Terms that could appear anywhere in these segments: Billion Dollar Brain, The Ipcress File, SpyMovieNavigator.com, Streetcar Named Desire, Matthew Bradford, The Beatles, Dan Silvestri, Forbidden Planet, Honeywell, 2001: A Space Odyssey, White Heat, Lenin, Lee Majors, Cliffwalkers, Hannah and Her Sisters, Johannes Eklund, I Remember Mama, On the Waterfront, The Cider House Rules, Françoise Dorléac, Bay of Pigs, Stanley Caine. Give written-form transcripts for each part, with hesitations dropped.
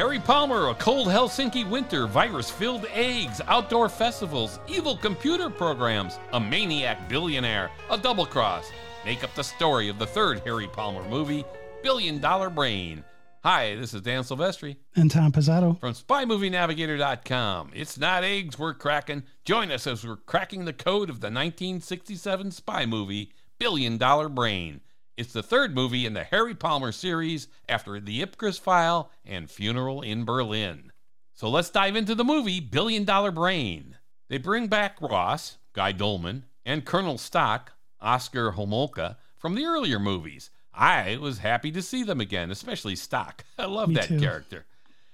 Harry Palmer, A Cold Helsinki Winter, virus-filled eggs, outdoor festivals, evil computer programs, a maniac billionaire, a double cross. Make up the story of the third Harry Palmer movie, Billion Dollar Brain. Hi, this is Dan Silvestri. And Tom Pizzato. From SpyMovieNavigator.com. It's not eggs we're cracking. Join us as we're cracking the code of the 1967 spy movie, Billion Dollar Brain. It's the third movie in the Harry Palmer series after The Ipcress File and Funeral in Berlin. So let's dive into the movie, Billion Dollar Brain. They bring back Ross, Guy Dolman, and Colonel Stock, Oscar Homolka, from the earlier movies. I was happy to see them again, especially Stock. I love that character.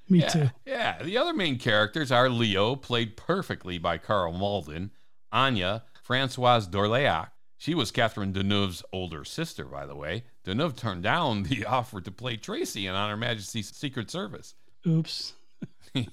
Me too. Yeah, the other main characters are Leo, played perfectly by Karl Malden, Anya, Françoise Dorléac. She was Catherine Deneuve's older sister, by the way. Deneuve turned down the offer to play Tracy in On Her Majesty's Secret Service. Oops.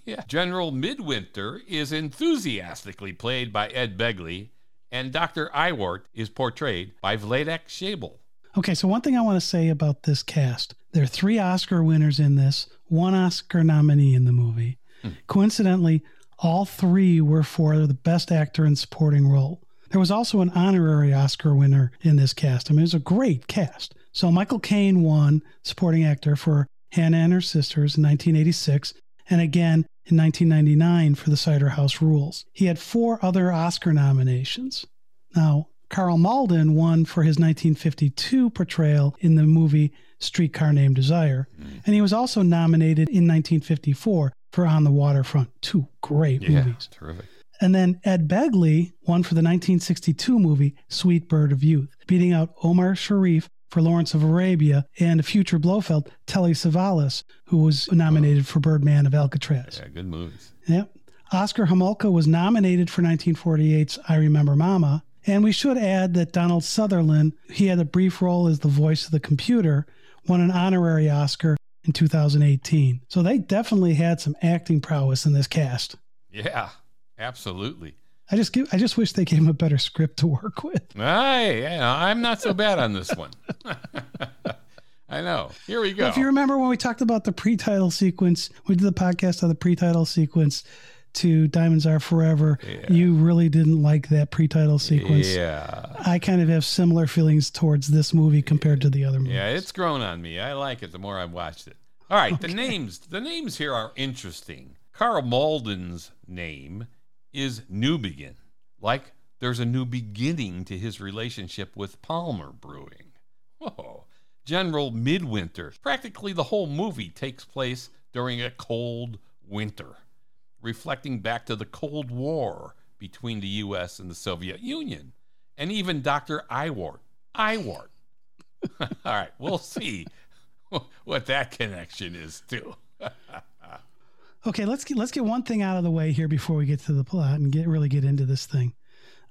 Yeah. General Midwinter is enthusiastically played by Ed Begley, and Dr. Iwart is portrayed by Vladek Schabel. Okay, so one thing I want to say about this cast, there are 3 Oscar winners in this, 1 Oscar nominee in the movie. Coincidentally, all 3 were for the Best Actor in Supporting Role. There was also an honorary Oscar winner in this cast. I mean, it was a great cast. So Michael Caine won Supporting Actor for Hannah and Her Sisters in 1986, and again in 1999 for The Cider House Rules. He had 4 other Oscar nominations. Now, Karl Malden won for his 1952 portrayal in the movie Streetcar Named Desire. And he was also nominated in 1954 for On the Waterfront. 2 great movies. Terrific. And then Ed Begley won for the 1962 movie Sweet Bird of Youth, beating out Omar Sharif for Lawrence of Arabia and a future Blofeld, Telly Savalas, who was nominated for Birdman of Alcatraz. Yeah, good movies. Yep. Oscar Homolka was nominated for 1948's I Remember Mama. And we should add that Donald Sutherland, he had a brief role as the voice of the computer, won an honorary Oscar in 2018. So they definitely had some acting prowess in this cast. Yeah, absolutely. I just wish they gave him a better script to work with. I'm not so bad on this one. I know. Here we go. Well, if you remember when we talked about the pre-title sequence, we did the podcast on the pre-title sequence to Diamonds Are Forever. Yeah. You really didn't like that pre-title sequence. Yeah. I kind of have similar feelings towards this movie compared to the other movies. Yeah, it's grown on me. I like it the more I've watched it. All right, okay. The names here are interesting. Karl Malden's name is Newbegin. Like there's a new beginning to his relationship with Palmer Brewing. Whoa. General Midwinter. Practically the whole movie takes place during a cold winter, reflecting back to the Cold War between the U.S. and the Soviet Union, and even Dr. Iwart. All right, we'll see what that connection is, too. Okay, let's get one thing out of the way here before we get to the plot and really get into this thing.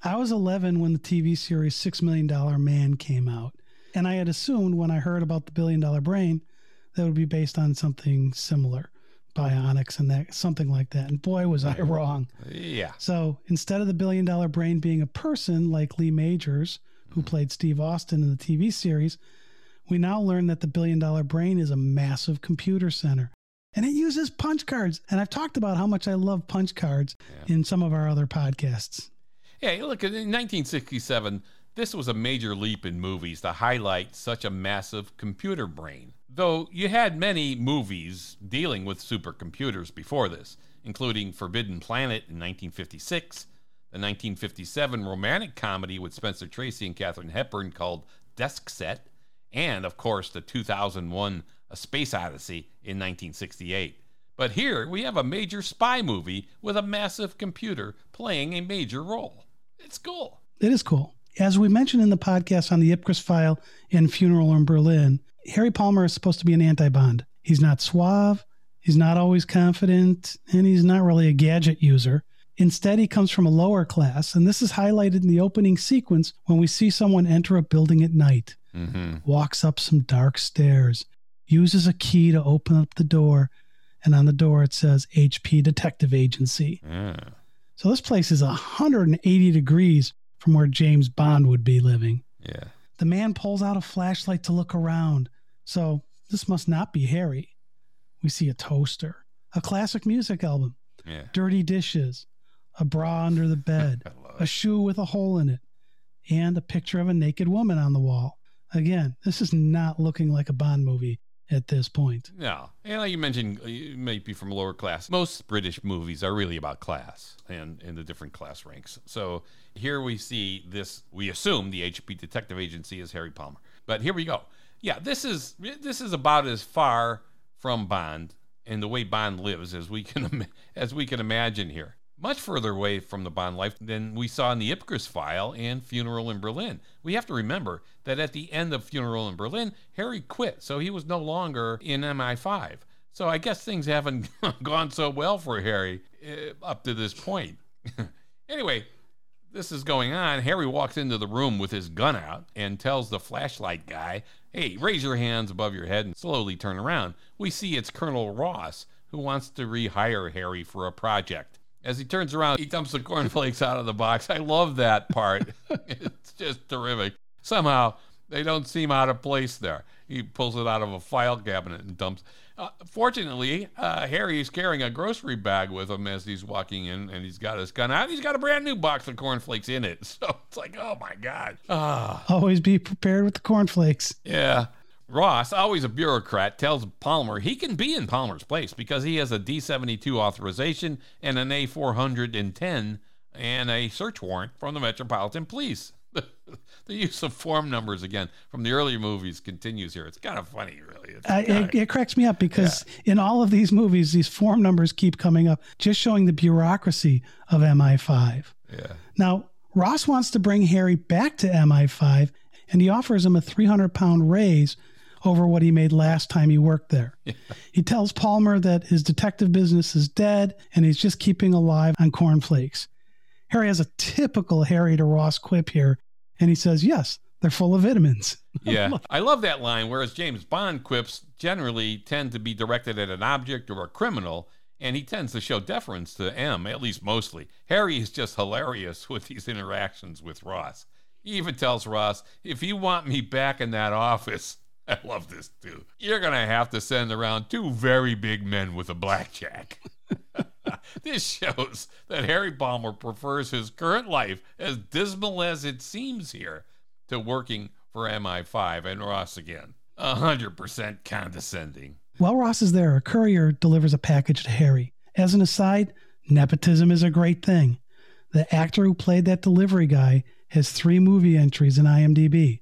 I was 11 when the TV series $6 Million Man came out, and I had assumed when I heard about the Billion Dollar Brain that it would be based on something similar. Bionics and that, something like that. And boy, was I wrong. Yeah. So instead of the Billion Dollar Brain being a person like Lee Majors, who played Steve Austin in the TV series, we now learn that the Billion Dollar Brain is a massive computer center. And it uses punch cards. And I've talked about how much I love punch cards in some of our other podcasts. Yeah, look, in 1967, this was a major leap in movies to highlight such a massive computer brain. Though you had many movies dealing with supercomputers before this, including Forbidden Planet in 1956, the 1957 romantic comedy with Spencer Tracy and Katharine Hepburn called Desk Set, and, of course, the 2001 A Space Odyssey in 1968. But here we have a major spy movie with a massive computer playing a major role. It's cool. It is cool. As we mentioned in the podcast on the Ipcress File and Funeral in Berlin, Harry Palmer is supposed to be an anti-Bond. He's not suave, he's not always confident, and he's not really a gadget user. Instead, he comes from a lower class, and this is highlighted in the opening sequence when we see someone enter a building at night, walks up some dark stairs, uses a key to open up the door, and on the door it says HP Detective Agency. So this place is 180 degrees from where James Bond would be living. Yeah. The man pulls out a flashlight to look around. So this must not be Harry. We see a toaster, a classic music album. Yeah. Dirty Dishes, A Bra Under the Bed, a Shoe with a Hole in It, and a picture of a naked woman on the wall. Again, this is not looking like a Bond movie at this point. No. And like you mentioned, you might be from lower class. Most British movies are really about class and the different class ranks. So here we see this, we assume the HP detective agency is Harry Palmer. But here we go. Yeah, this is about as far from Bond and the way Bond lives as we can imagine here. Much further away from the Bond life than we saw in The Ipcress File and Funeral in Berlin. We have to remember that at the end of Funeral in Berlin, Harry quit, so he was no longer in MI5. So I guess things haven't gone so well for Harry up to this point. Anyway, this is going on. Harry walks into the room with his gun out and tells the flashlight guy, "Hey, raise your hands above your head and slowly turn around." We see it's Colonel Ross who wants to rehire Harry for a project. As he turns around, he dumps the cornflakes out of the box. I love that part. It's just terrific. Somehow, they don't seem out of place there. He pulls it out of a file cabinet and dumps. Fortunately, Harry is carrying a grocery bag with him as he's walking in, and he's got his gun out. He's got a brand new box of cornflakes in it. So it's like, oh, my God. Always be prepared with the cornflakes. Yeah. Ross, always a bureaucrat, tells Palmer he can be in Palmer's place because he has a D-72 authorization and an A-410 and a search warrant from the Metropolitan Police. The use of form numbers again from the earlier movies continues here. It's kind of funny, really. It cracks me up because in all of these movies, these form numbers keep coming up, just showing the bureaucracy of MI5. Yeah. Now, Ross wants to bring Harry back to MI5, and he offers him a 300-pound raise over what he made last time he worked there. Yeah. He tells Palmer that his detective business is dead and he's just keeping alive on cornflakes. Harry has a typical Harry to Ross quip here, and he says, yes, they're full of vitamins. Yeah, I love that line, whereas James Bond quips generally tend to be directed at an object or a criminal, and he tends to show deference to M, at least mostly. Harry is just hilarious with these interactions with Ross. He even tells Ross, if you want me back in that office, I love this, too. You're going to have to send around two very big men with a blackjack. This shows that Harry Palmer prefers his current life, as dismal as it seems here, to working for MI5. And Ross, again, 100% condescending. While Ross is there, a courier delivers a package to Harry. As an aside, nepotism is a great thing. The actor who played that delivery guy has 3 movie entries in IMDb.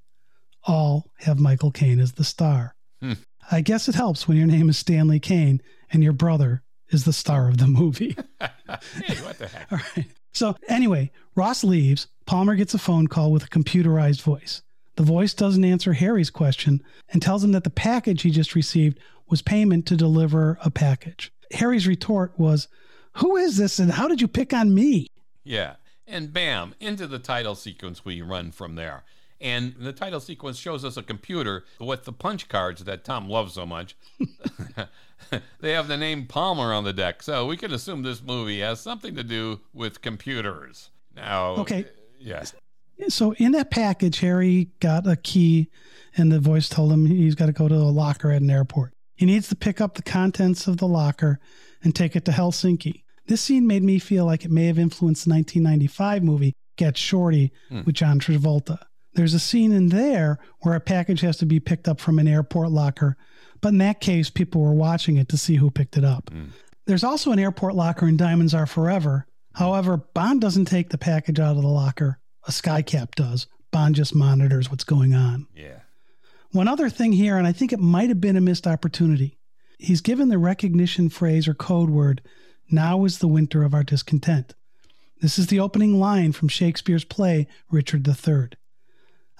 All have Michael Caine as the star. I guess it helps when your name is Stanley Caine and your brother is the star of the movie. Hey, what the heck? All right. So anyway, Ross leaves. Palmer gets a phone call with a computerized voice. The voice doesn't answer Harry's question and tells him that the package he just received was payment to deliver a package. Harry's retort was, "Who is this and how did you pick on me?" Yeah. And bam, into the title sequence we run from there. And the title sequence shows us a computer with the punch cards that Tom loves so much. They have the name Palmer on the deck, so we can assume this movie has something to do with computers. Now, okay. Yes. Yeah. So in that package, Harry got a key, and the voice told him he's got to go to a locker at an airport. He needs to pick up the contents of the locker and take it to Helsinki. This scene made me feel like it may have influenced the 1995 movie Get Shorty with John Travolta. There's a scene in there where a package has to be picked up from an airport locker. But in that case, people were watching it to see who picked it up. There's also an airport locker in Diamonds Are Forever. However, Bond doesn't take the package out of the locker. A skycap does. Bond just monitors what's going on. Yeah. One other thing here, and I think it might have been a missed opportunity. He's given the recognition phrase or code word, "Now is the winter of our discontent." This is the opening line from Shakespeare's play, Richard III.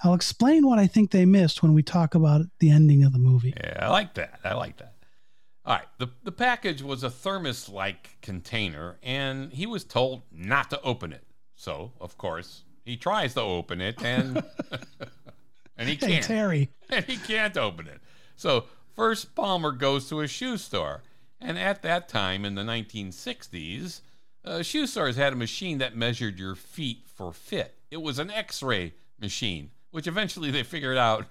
I'll explain what I think they missed when we talk about the ending of the movie. Yeah, I like that. All right, the package was a thermos-like container, and he was told not to open it. So, of course, he tries to open it, and he can't. Hey, Terry. And he can't open it. So, first, Palmer goes to a shoe store, and at that time, in the 1960s, shoe stores had a machine that measured your feet for fit. It was an X-ray machine, which eventually they figured out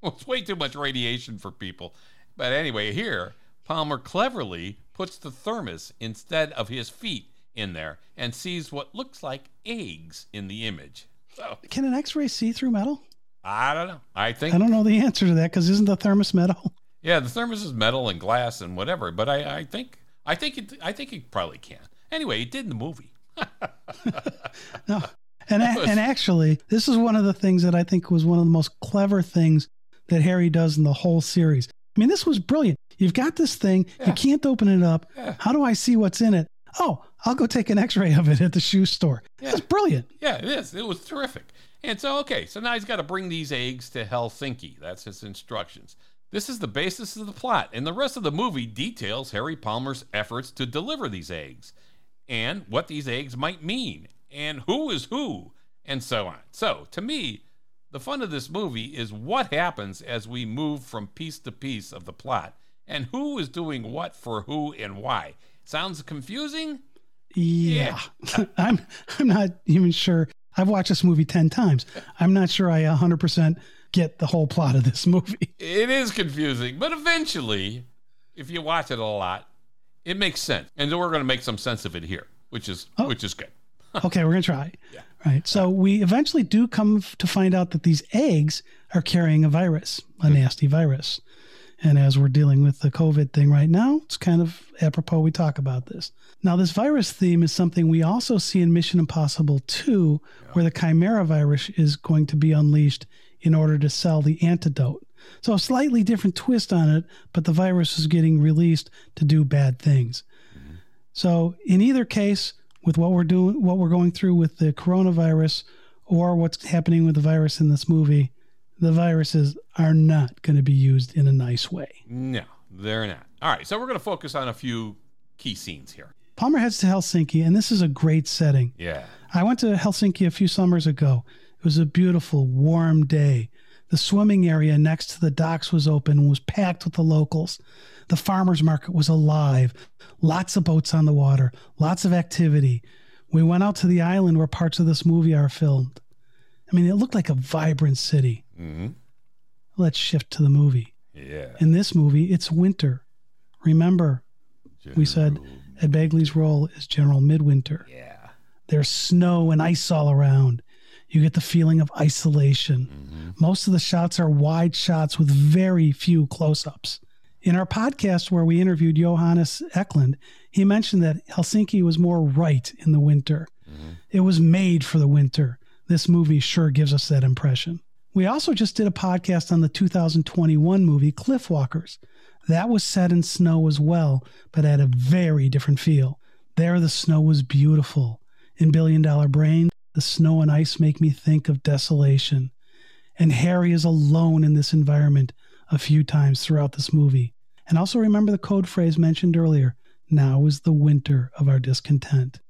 was way too much radiation for people. But anyway, here, Palmer cleverly puts the thermos instead of his feet in there and sees what looks like eggs in the image. So, can an X-ray see through metal? I don't know. I don't know the answer to that, because isn't the thermos metal? Yeah, the thermos is metal and glass and whatever, but I think it probably can. Anyway, it did in the movie. No. And actually, this is one of the things that I think was one of the most clever things that Harry does in the whole series. I mean, this was brilliant. You've got this thing. Yeah. You can't open it up. Yeah. How do I see what's in it? Oh, I'll go take an X-ray of it at the shoe store. Yeah. That's brilliant. Yeah, it is. It was terrific. And so, okay, so now he's got to bring these eggs to Helsinki. That's his instructions. This is the basis of the plot, and the rest of the movie details Harry Palmer's efforts to deliver these eggs and what these eggs might mean and who is who and so on. So, to me, the fun of this movie is what happens as we move from piece to piece of the plot and who is doing what for who and why. Sounds confusing? Yeah. I'm not even sure. I've watched this movie 10 times. I'm not sure I 100% get the whole plot of this movie. It is confusing, but eventually, if you watch it a lot, it makes sense. And we're going to make some sense of it here, which is good. Okay, we're going to try. Yeah. Right. So we eventually do come to find out that these eggs are carrying a virus, a nasty virus. And as we're dealing with the COVID thing right now, it's kind of apropos we talk about this. Now, this virus theme is something we also see in Mission Impossible 2, where the Chimera virus is going to be unleashed in order to sell the antidote. So a slightly different twist on it, but the virus is getting released to do bad things. Mm-hmm. So in either case, with what we're doing, what we're going through with the coronavirus or what's happening with the virus in this movie, the viruses are not going to be used in a nice way. No, they're not. All right, so we're going to focus on a few key scenes here. Palmer heads to Helsinki, and this is a great setting. Yeah. I went to Helsinki a few summers ago. It was a beautiful, warm day. The swimming area next to the docks was open and was packed with the locals. The farmer's market was alive. Lots of boats on the water. Lots of activity. We went out to the island where parts of this movie are filmed. I mean, it looked like a vibrant city. Mm-hmm. Let's shift to the movie. Yeah. In this movie, it's winter. Remember, we said Ed Begley's role is General Midwinter. Yeah. There's snow and ice all around. You get the feeling of isolation. Mm-hmm. Most of the shots are wide shots with very few close-ups. In our podcast where we interviewed Johannes Eklund, he mentioned that Helsinki was more right in the winter. Mm-hmm. It was made for the winter. This movie sure gives us that impression. We also just did a podcast on the 2021 movie Cliffwalkers. That was set in snow as well, but had a very different feel. There, the snow was beautiful. In Billion Dollar Brain, the snow and ice make me think of desolation. And Harry is alone in this environment a few times throughout this movie. And also remember the code phrase mentioned earlier, now is the winter of our discontent.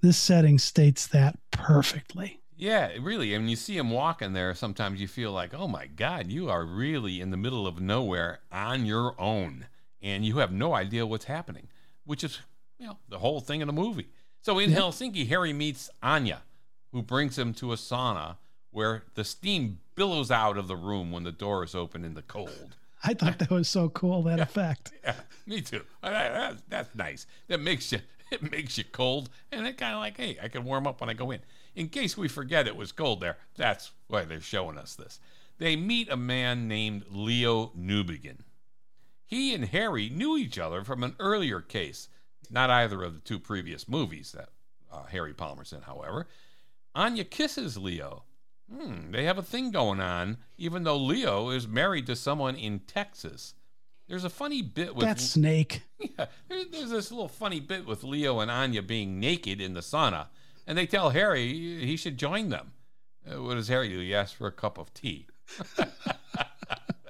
This setting states that perfectly. Yeah, really. I mean, you see him walking there. Sometimes you feel like, oh my God, you are really in the middle of nowhere on your own. And you have no idea what's happening, which is, you know, the whole thing in the movie. So in Helsinki, Harry meets Anya, who brings him to a sauna where the steam billows out of the room when the door is open in the cold. I thought that was so cool, that effect. Yeah, me too. That's nice. It makes you cold. And it kind of like, hey, I can warm up when I go in. In case we forget it was cold there, that's why they're showing us this. They meet a man named Leo Newbegin. He and Harry knew each other from an earlier case, not either of the two previous movies that Harry Palmer's in, however. Anya kisses Leo. They have a thing going on, even though Leo is married to someone in Texas. There's a funny bit with... That snake. Yeah, there's this little funny bit with Leo and Anya being naked in the sauna. And they tell Harry he should join them. What does Harry do? He asks for a cup of tea.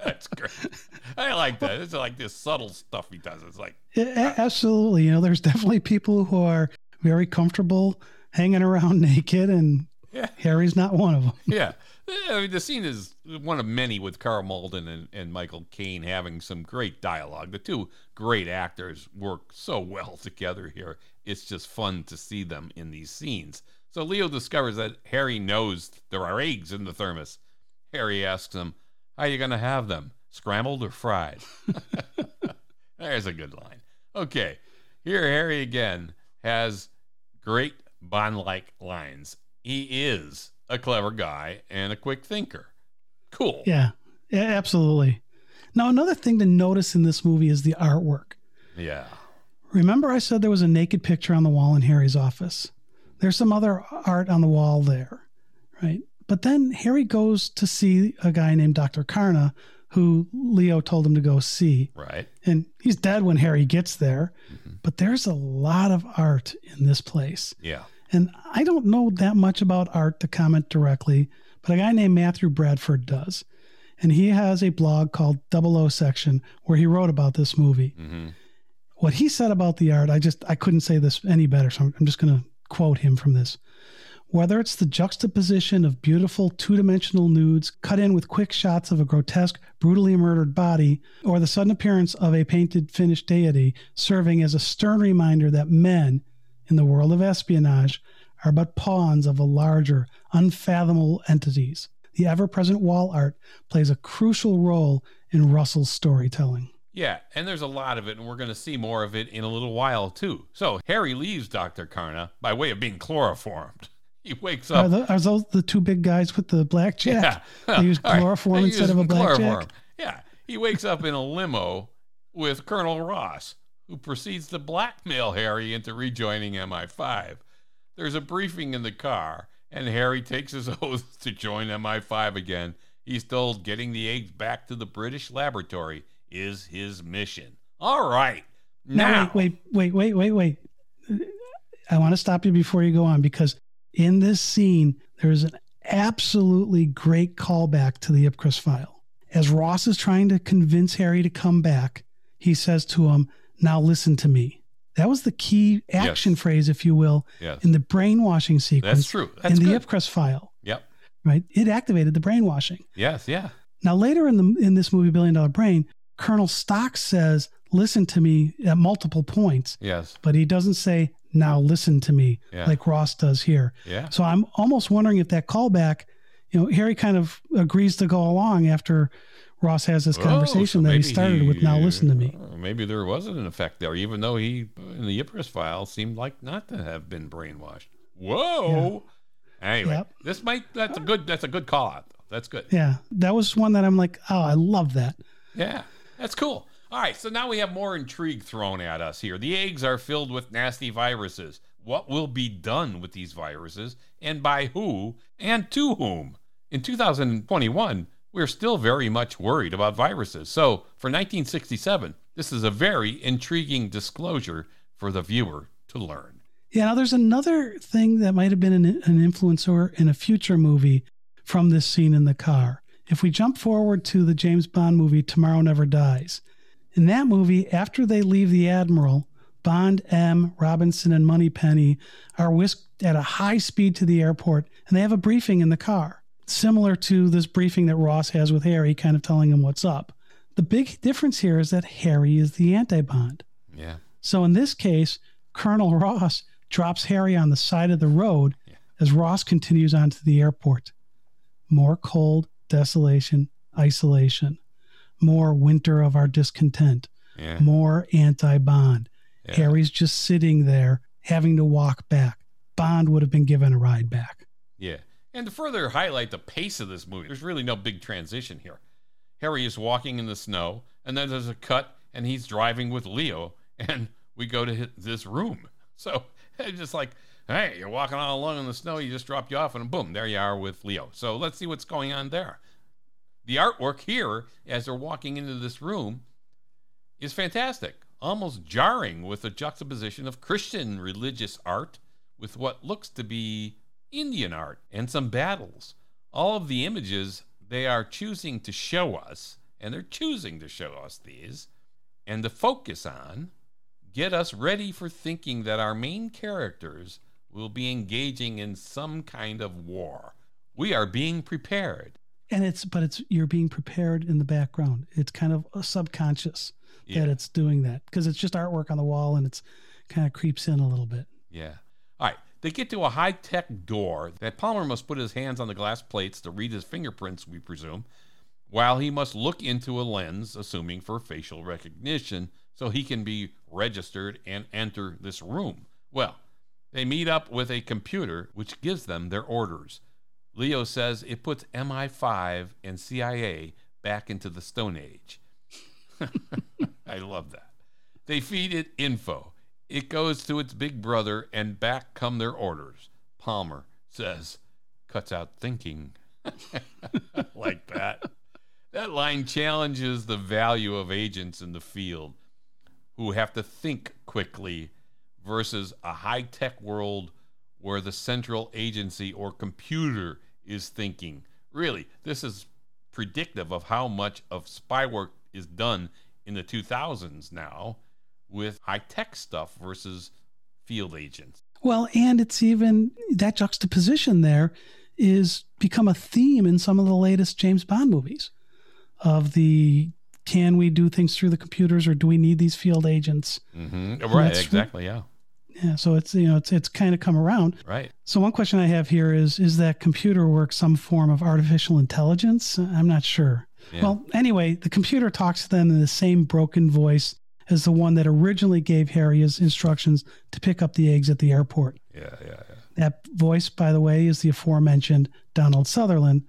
That's great. I like that. It's like this subtle stuff he does. It's like... Absolutely. You know, there's definitely people who are very comfortable hanging around naked, and Harry's not one of them. Yeah. I mean, the scene is one of many with Karl Malden and Michael Caine having some great dialogue. The two great actors work so well together here. It's just fun to see them in these scenes. So Leo discovers that Harry knows there are eggs in the thermos. Harry asks him, how are you going to have them? Scrambled or fried? There's a good line. Okay, Here, Harry again has great Bond-like lines. He is a clever guy and a quick thinker. Cool. Yeah, absolutely. Now, another thing to notice in this movie is the artwork. Yeah. Remember I said there was a naked picture on the wall in Harry's office? There's some other art on the wall there, right? But then Harry goes to see a guy named Dr. Karna, who Leo told him to go see. Right. And he's dead when Harry gets there. Mm-hmm. But there's a lot of art in this place. Yeah. And I don't know that much about art to comment directly, but a guy named Matthew Bradford does. And he has a blog called 00 Section where he wrote about this movie. Mm-hmm. What he said about the art, I couldn't say this any better, so I'm just going to quote him from this. Whether it's the juxtaposition of beautiful two-dimensional nudes cut in with quick shots of a grotesque, brutally murdered body, or the sudden appearance of a painted Finnish deity serving as a stern reminder that men, in the world of espionage, are but pawns of a larger, unfathomable entities. The ever-present wall art plays a crucial role in Russell's storytelling. Yeah, and there's a lot of it, and we're going to see more of it in a little while, too. So Harry leaves Dr. Karna by way of being chloroformed. He wakes up. Are those the two big guys with the blackjack? Yeah. They use chloroform instead of a blackjack? Yeah, he wakes up in a limo with Colonel Ross, who proceeds to blackmail Harry into rejoining MI5. There's a briefing in the car, and Harry takes his oath to join MI5 again. He's told getting the eggs back to the British laboratory is his mission. All right. Now, wait. I want to stop you before you go on, because in this scene, there is an absolutely great callback to The Ipcress File. As Ross is trying to convince Harry to come back, he says to him, "Now listen to me." That was the key action phrase, if you will, in the brainwashing sequence. That's true. That's in The Ipcress File. Yep. Right? It activated the brainwashing. Yes, yeah. Now, later in this movie, Billion Dollar Brain, Colonel Stock says, "Listen to me" at multiple points. Yes. But he doesn't say, "Now listen to me," like Ross does here. Yeah. So I'm almost wondering if that callback, Harry kind of agrees to go along after Ross has this conversation that he started with, "Now listen to me." Maybe there wasn't an effect there, even though he, in the Ipcress File, seemed like not to have been brainwashed. Whoa. Yeah. Anyway, that's a good call out. That's good. Yeah. That was one that I'm like, oh, I love that. Yeah. That's cool. All right, so now we have more intrigue thrown at us here. The eggs are filled with nasty viruses. What will be done with these viruses, and by who, and to whom? In 2021, we're still very much worried about viruses. So for 1967, this is a very intriguing disclosure for the viewer to learn. Yeah, now there's another thing that might have been an influencer in a future movie from this scene in the car. If we jump forward to the James Bond movie, Tomorrow Never Dies, in that movie, after they leave the Admiral, Bond, M, Robinson, and Moneypenny are whisked at a high speed to the airport, and they have a briefing in the car, similar to this briefing that Ross has with Harry, kind of telling him what's up. The big difference here is that Harry is the anti-Bond. Yeah. So in this case, Colonel Ross drops Harry on the side of the road as Ross continues on to the airport. More cold, desolation, isolation. More winter of our discontent, more anti-Bond. Yeah. Harry's just sitting there having to walk back. Bond would have been given a ride back. Yeah. And to further highlight the pace of this movie, there's really no big transition here. Harry is walking in the snow, and then there's a cut, and he's driving with Leo, and we go to this room. So it's just like, hey, you're walking all alone in the snow, you just dropped you off, and boom, there you are with Leo. So let's see what's going on there. The artwork here, as they're walking into this room, is fantastic, almost jarring with the juxtaposition of Christian religious art with what looks to be Indian art and some battles. All of the images they are choosing to show us, and they're choosing to show us these, and to focus on, get us ready for thinking that our main characters will be engaging in some kind of war. We are being prepared. And you're being prepared in the background. It's kind of a subconscious that it's doing that, because it's just artwork on the wall, and it's kind of creeps in a little bit. Yeah. All right. They get to a high-tech door that Palmer must put his hands on the glass plates to read his fingerprints, we presume, while he must look into a lens, assuming for facial recognition, so he can be registered and enter this room. Well, they meet up with a computer which gives them their orders. Leo says it puts MI5 and CIA back into the Stone Age. I love that. They feed it info. It goes to its big brother, and back come their orders. Palmer says, cuts out thinking. Like that. That line challenges the value of agents in the field who have to think quickly versus a high-tech world where the central agency or computer is thinking. Really, this is predictive of how much of spy work is done in the 2000s now with high-tech stuff versus field agents. Well, and it's even that juxtaposition there is become a theme in some of the latest James Bond movies of the, can we do things through the computers or do we need these field agents? Mm-hmm. Right, exactly, yeah. Yeah, so it's, you know, it's kind of come around. Right. So one question I have here is that computer work some form of artificial intelligence? I'm not sure. Yeah. Well, anyway, the computer talks to them in the same broken voice as the one that originally gave Harry his instructions to pick up the eggs at the airport. Yeah. That voice, by the way, is the aforementioned Donald Sutherland,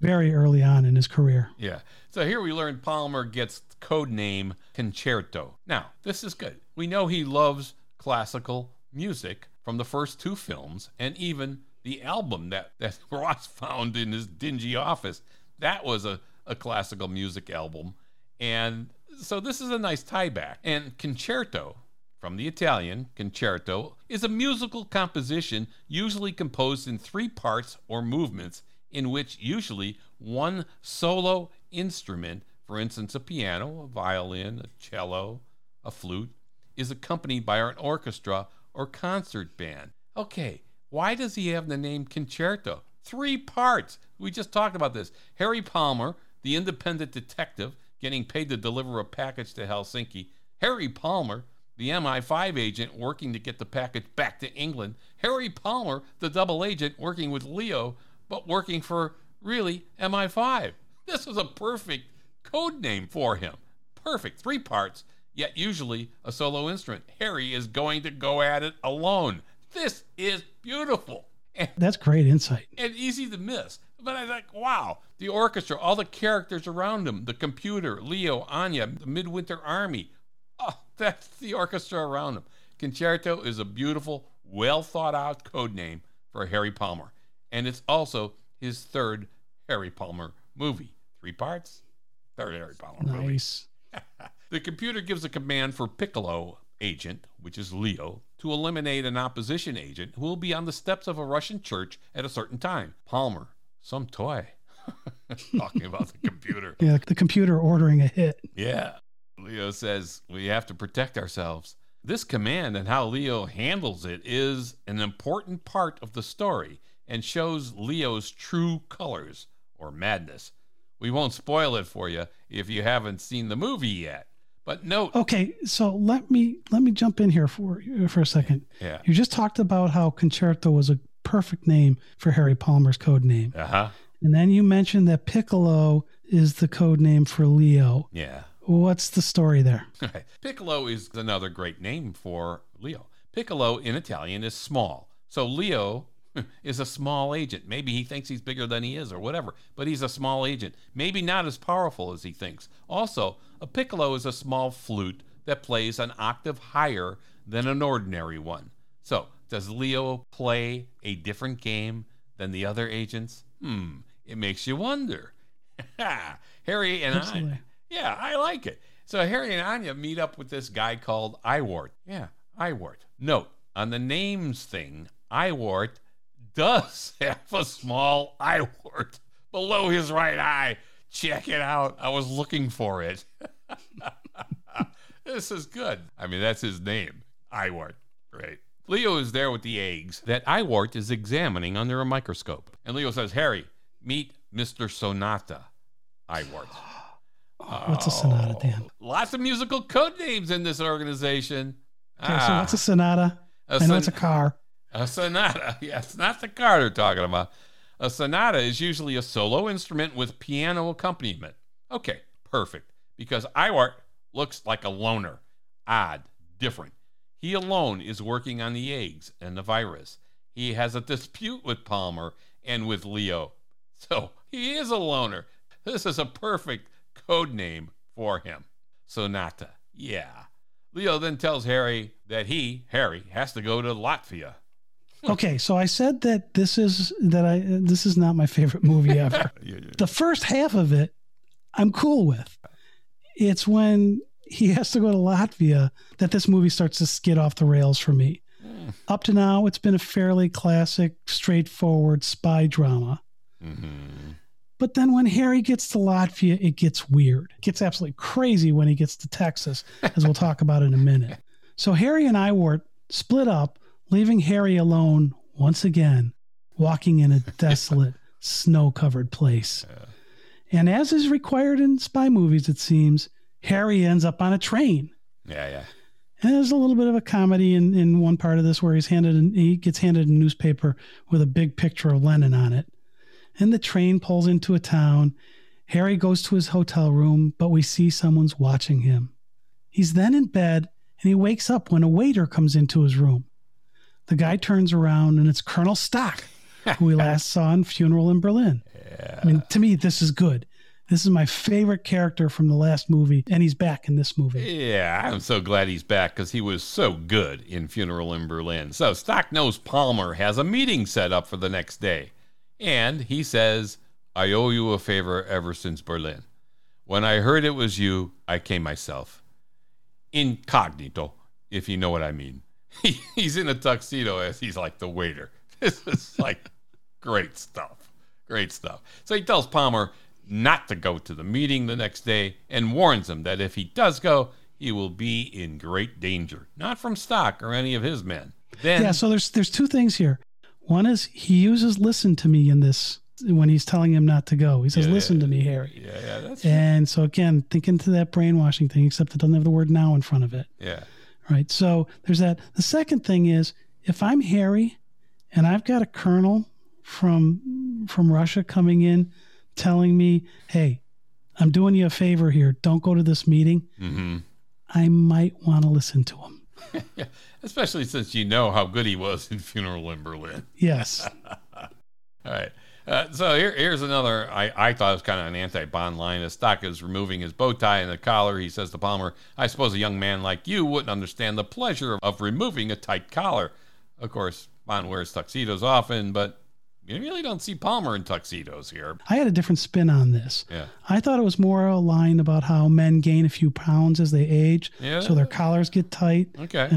very early on in his career. Yeah. So here we learn Palmer gets codename Concerto. Now, this is good. We know he loves classical music from the first two films and even the album that Ross found in his dingy office. That was a classical music album. And so this is a nice tie back. And concerto, from the Italian, concerto, is a musical composition usually composed in three parts or movements in which usually one solo instrument, for instance a piano, a violin, a cello, a flute, is accompanied by an orchestra or concert band. Okay, why does he have the name concerto? Three parts. We just talked about this. Harry Palmer, the independent detective, getting paid to deliver a package to Helsinki. Harry Palmer, the MI5 agent, working to get the package back to England. Harry Palmer, the double agent, working with Leo, but working for, really, MI5. This was a perfect code name for him. Perfect. Three parts, yet usually a solo instrument. Harry is going to go at it alone. This is beautiful. And that's great insight. And easy to miss. But I was like, wow, the orchestra, all the characters around him, the computer, Leo, Anya, the Midwinter Army. Oh, that's the orchestra around him. Concerto is a beautiful, well-thought-out code name for Harry Palmer. And it's also his third Harry Palmer movie. Three parts, third Harry Palmer movie. Nice. The computer gives a command for Piccolo agent, which is Leo, to eliminate an opposition agent who will be on the steps of a Russian church at a certain time. Palmer, some toy. Talking about the computer. Yeah, the computer ordering a hit. Yeah. Leo says, we have to protect ourselves. This command and how Leo handles it is an important part of the story and shows Leo's true colors, or madness. We won't spoil it for you if you haven't seen the movie yet. But note. Okay, so let me jump in here for a second. Yeah. You just talked about how Concerto was a perfect name for Harry Palmer's code name. Uh-huh. And then you mentioned that Piccolo is the code name for Leo. Yeah. What's the story there? Okay. Piccolo is another great name for Leo. Piccolo in Italian is small. So Leo is a small agent. Maybe he thinks he's bigger than he is or whatever, but he's a small agent. Maybe not as powerful as he thinks. Also, a piccolo is a small flute that plays an octave higher than an ordinary one. So, does Leo play a different game than the other agents? It makes you wonder. Harry and Absolutely. Anya. Yeah, I like it. So Harry and Anya meet up with this guy called Iwart. Yeah, Iwart. Note, on the names thing, Iwart does have a small eyewort below his right eye. Check it out. I was looking for it. This is good. I mean, that's his name, Eyewort. Right. Leo is there with the eggs that Eyewort is examining under a microscope. And Leo says, Harry, meet Mr. Sonata, Eyewort. What's a sonata, Dan? Lots of musical code names in this organization. Okay, so what's a sonata? It's a car. A sonata, yeah, it's not the car they're talking about. A sonata is usually a solo instrument with piano accompaniment. Okay, perfect, because Iwart looks like a loner. odd, different. He alone is working on the eggs and the virus. He has a dispute with Palmer and with Leo. So he is a loner. This is a perfect code name for him. Sonata. Yeah. Leo then tells Harry that Harry, has to go to Latvia. Okay, so I said that this is not my favorite movie ever. Yeah. The first half of it, I'm cool with. It's when he has to go to Latvia that this movie starts to skid off the rails for me. Up to now, it's been a fairly classic, straightforward spy drama. Mm-hmm. But then when Harry gets to Latvia, it gets weird. It gets absolutely crazy when he gets to Texas, as we'll talk about in a minute. So Harry and I were split up, leaving Harry alone once again, walking in a desolate, snow-covered place. Yeah. And as is required in spy movies, it seems, Harry ends up on a train. Yeah. And there's a little bit of a comedy in one part of this where he gets handed a newspaper with a big picture of Lenin on it. And the train pulls into a town. Harry goes to his hotel room, but we see someone's watching him. He's then in bed, and he wakes up when a waiter comes into his room. The guy turns around, and it's Colonel Stock, who we last saw in Funeral in Berlin. Yeah. I mean, to me, this is good. This is my favorite character from the last movie, and he's back in this movie. Yeah, I'm so glad he's back because he was so good in Funeral in Berlin. So Stock knows Palmer has a meeting set up for the next day, and he says, I owe you a favor ever since Berlin. When I heard it was you, I came myself. Incognito, if you know what I mean. He's in a tuxedo as he's like the waiter. This is like great stuff. Great stuff. So he tells Palmer not to go to the meeting the next day and warns him that if he does go, he will be in great danger, not from Stock or any of his men. Then, yeah, so there's two things here. One is he uses listen to me in this when he's telling him not to go. He says, listen to me, Harry. Yeah, that's true. And so again, thinking to that brainwashing thing, except it doesn't have the word now in front of it. Yeah. Right, so there's that. The second thing is, if I'm Harry and I've got a colonel from Russia coming in telling me, hey, I'm doing you a favor here. Don't go to this meeting. Mm-hmm. I might want to listen to him. Yeah. Especially since you know how good he was in Funeral in Berlin. Yes. All right. So here's another, I thought it was kind of an anti-Bond line. As Stock is removing his bow tie and the collar, he says to Palmer, I suppose a young man like you wouldn't understand the pleasure of removing a tight collar. Of course, Bond wears tuxedos often, but you really don't see Palmer in tuxedos here. I had a different spin on this. Yeah. I thought it was more a line about how men gain a few pounds as they age, so their collars get tight. Okay.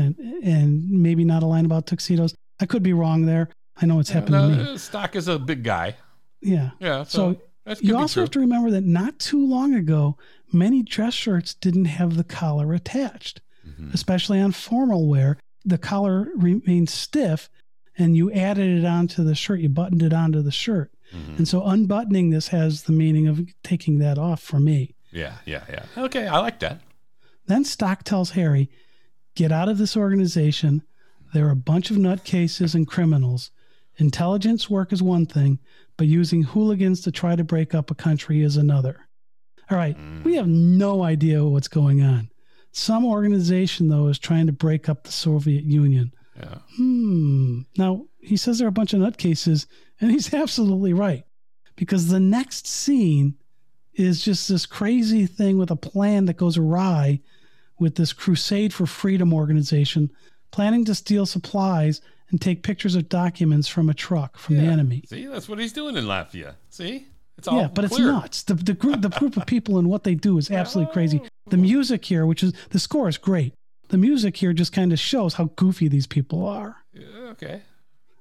And maybe not a line about tuxedos. I could be wrong there. I know it's happened to me. Stock is a big guy. Yeah. Yeah. So you also have to remember that not too long ago, many dress shirts didn't have the collar attached, especially on formal wear. The collar remained stiff, and you added it onto the shirt. You buttoned it onto the shirt. Mm-hmm. And so unbuttoning this has the meaning of taking that off for me. Yeah. Okay, I like that. Then Stock tells Harry, get out of this organization. They're a bunch of nutcases and criminals. Intelligence work is one thing, but using hooligans to try to break up a country is another. All right, we have no idea what's going on. Some organization, though, is trying to break up the Soviet Union. Yeah. Now, he says there are a bunch of nutcases, and he's absolutely right, because the next scene is just this crazy thing with a plan that goes awry with this Crusade for Freedom organization planning to steal supplies and take pictures of documents from a truck from the enemy. See, that's what he's doing in Latvia. See? It's all but clear. It's nuts. The group of people and what they do is absolutely crazy. The music here, which is, the score is great. The music here just kind of shows how goofy these people are. Yeah, okay.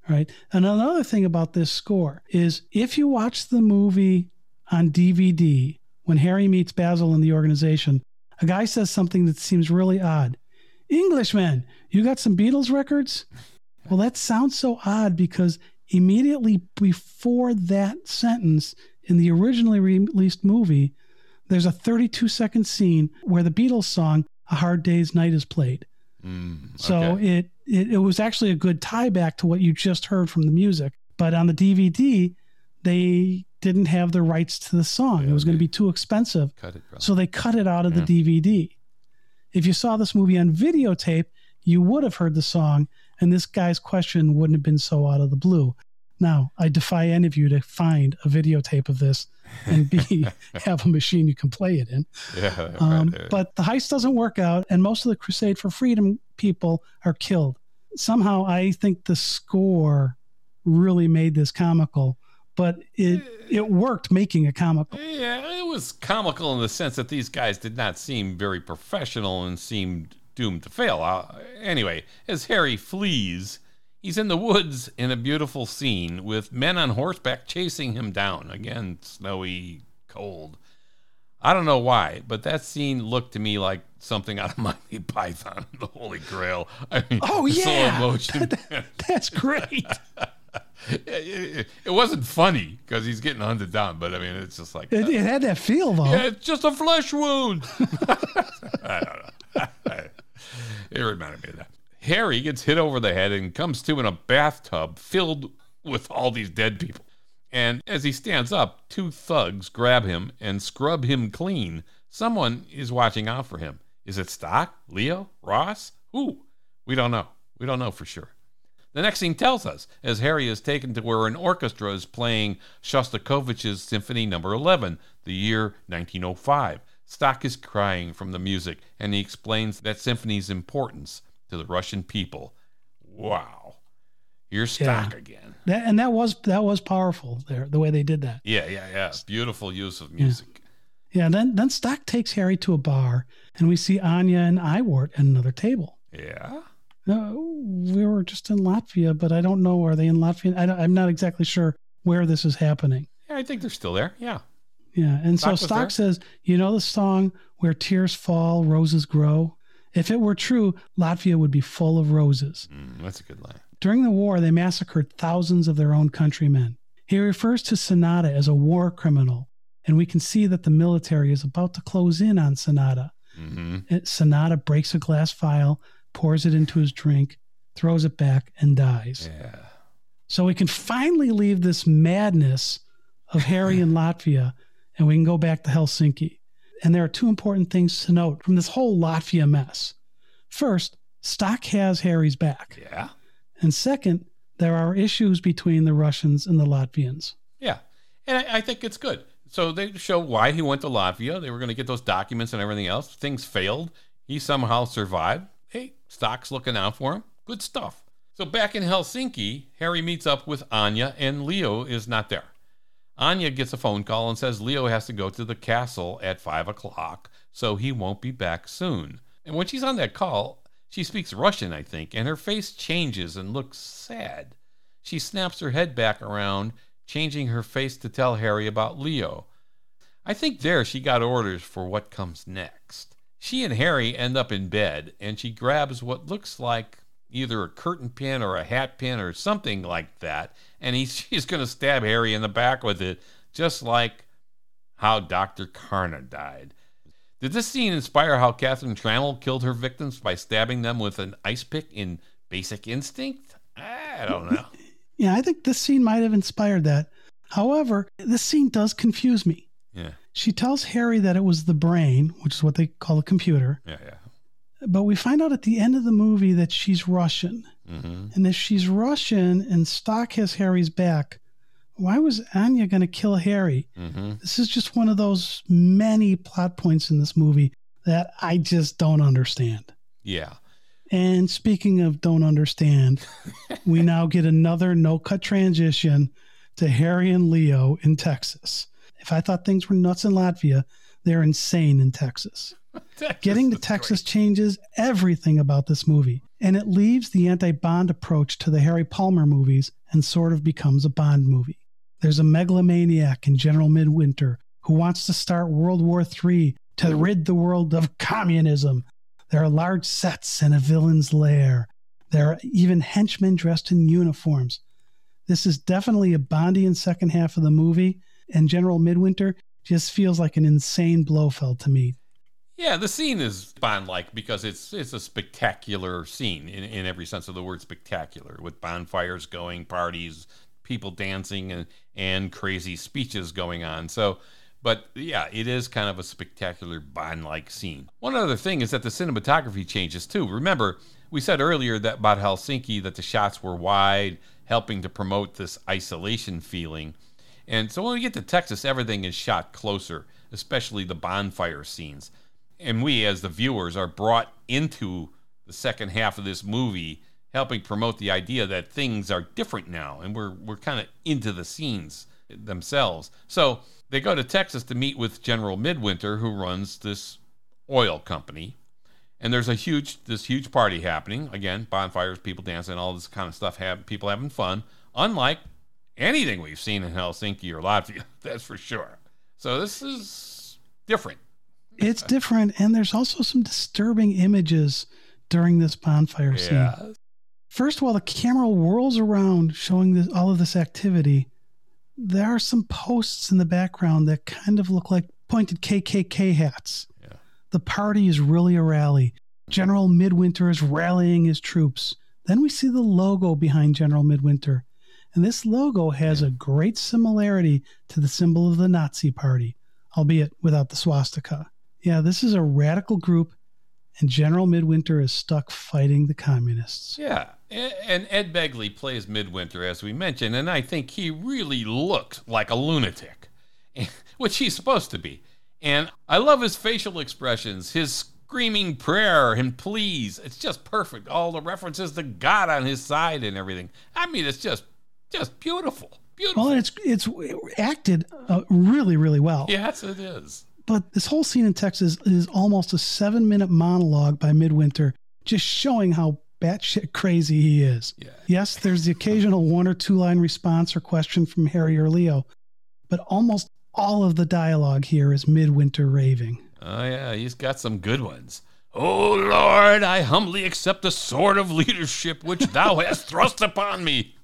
All right. And another thing about this score is if you watch the movie on DVD, when Harry meets Basil in the organization, a guy says something that seems really odd. Englishman, you got some Beatles records? Well, that sounds so odd because immediately before that sentence in the originally released movie, there's a 32-second scene where the Beatles song, A Hard Day's Night, is played. Okay. So it was actually a good tie back to what you just heard from the music. But on the DVD, they didn't have the rights to the song. It was going to be too expensive. So they cut it out of the DVD. If you saw this movie on videotape, you would have heard the song, and this guy's question wouldn't have been so out of the blue. Now, I defy any of you to find a videotape of this and have a machine you can play it in. Yeah, right. But the heist doesn't work out, and most of the Crusade for Freedom people are killed. Somehow, I think the score really made this comical, but it worked making it comical. Yeah, it was comical in the sense that these guys did not seem very professional and seemed doomed to fail. Anyway, as Harry flees, he's in the woods in a beautiful scene with men on horseback chasing him down. Again, snowy, cold. I don't know why, but that scene looked to me like something out of Monty Python and the Holy Grail. I mean, oh, yeah. Slow motion. That's great. It wasn't funny because he's getting hunted down, but I mean, it's just like... It had that feel, though. Yeah, it's just a flesh wound. I don't know. It reminded me of that. Harry gets hit over the head and comes to in a bathtub filled with all these dead people. And as he stands up, two thugs grab him and scrub him clean. Someone is watching out for him. Is it Stock? Leo? Ross? Who? We don't know. We don't know for sure. The next scene tells us, as Harry is taken to where an orchestra is playing Shostakovich's Symphony No. 11, the year 1905. Stock is crying from the music, and he explains that symphony's importance to the Russian people. Wow. Here's Stock again. That was powerful there, the way they did that. Yeah. Beautiful use of music. Yeah, then Stock takes Harry to a bar, and we see Anya and Iwart at another table. Yeah. We were just in Latvia, but I don't know. Are they in Latvia? I'm not exactly sure where this is happening. Yeah, I think they're still there. Yeah. Yeah, and so Stock says, you know the song, Where Tears Fall, Roses Grow? If it were true, Latvia would be full of roses. That's a good line. During the war, they massacred thousands of their own countrymen. He refers to Sanada as a war criminal, and we can see that the military is about to close in on Sanada. Mm-hmm. Sanada breaks a glass vial, pours it into his drink, throws it back, and dies. Yeah. So we can finally leave this madness of Harry in Latvia, and we can go back to Helsinki. And there are two important things to note from this whole Latvia mess. First, Stock has Harry's back. Yeah. And second, there are issues between the Russians and the Latvians. Yeah. And I think it's good. So they show why he went to Latvia. They were going to get those documents and everything else. Things failed. He somehow survived. Hey, Stock's looking out for him. Good stuff. So back in Helsinki, Harry meets up with Anya, and Leo is not there. Anya gets a phone call and says Leo has to go to the castle at 5:00, so he won't be back soon. And when she's on that call, she speaks Russian, I think, and her face changes and looks sad. She snaps her head back around, changing her face to tell Harry about Leo. I think there she got orders for what comes next. She and Harry end up in bed, and she grabs what looks like either a curtain pin or a hat pin or something like that, and she's going to stab Harry in the back with it, just like how Dr. Karna died. Did this scene inspire how Catherine Trammell killed her victims by stabbing them with an ice pick in Basic Instinct? I don't know. Yeah, I think this scene might have inspired that. However, this scene does confuse me. Yeah. She tells Harry that it was the brain, which is what they call a computer. Yeah. But we find out at the end of the movie that she's Russian. Mm-hmm. And if she's Russian and Stock has Harry's back, why was Anya going to kill Harry? Mm-hmm. This is just one of those many plot points in this movie that I just don't understand. Yeah. And speaking of don't understand, we now get another no-cut transition to Harry and Leo in Texas. If I thought things were nuts in Latvia, they're insane in Texas. Getting to Texas changes everything about this movie, and it leaves the anti-Bond approach to the Harry Palmer movies and sort of becomes a Bond movie. There's a megalomaniac in General Midwinter who wants to start World War III to rid the world of communism. There are large sets and a villain's lair. There are even henchmen dressed in uniforms. This is definitely a Bondian second half of the movie, and General Midwinter just feels like an insane Blofeld to me. Yeah, the scene is Bond-like because it's a spectacular scene in every sense of the word, spectacular, with bonfires going, parties, people dancing, and crazy speeches going on. So But yeah, it is kind of a spectacular Bond-like scene. One other thing is that the cinematography changes too. Remember, we said earlier that about Helsinki that the shots were wide, helping to promote this isolation feeling. And so when we get to Texas, everything is shot closer, especially the bonfire scenes. And we, as the viewers, are brought into the second half of this movie, helping promote the idea that things are different now, and we're kind of into the scenes themselves. So they go to Texas to meet with General Midwinter, who runs this oil company. And there's this huge party happening. Again, bonfires, people dancing, all this kind of stuff, people having fun. Unlike anything we've seen in Helsinki or Latvia, that's for sure. So this is different. It's different, and there's also some disturbing images during this bonfire scene. First of all, the camera whirls around showing all of this activity. There are some posts in the background that kind of look like pointed KKK hats. Yeah. The party is really a rally. General Midwinter is rallying his troops. Then we see the logo behind General Midwinter. And this logo has a great similarity to the symbol of the Nazi party, albeit without the swastika. Yeah, this is a radical group, and General Midwinter is stuck fighting the communists. Yeah. And Ed Begley plays Midwinter, as we mentioned, and I think he really looks like a lunatic, which he's supposed to be. And I love his facial expressions, his screaming prayer and please. It's just perfect. All the references to God on his side and everything. I mean, it's just beautiful, beautiful. Well, it's acted really, really well. Yes, it is. But this whole scene in Texas is almost a 7-minute monologue by Midwinter, just showing how batshit crazy he is. Yeah. Yes, there's the occasional one or two line response or question from Harry or Leo, but almost all of the dialogue here is Midwinter raving. Oh yeah, he's got some good ones. Oh Lord, I humbly accept the sword of leadership which thou hast thrust upon me.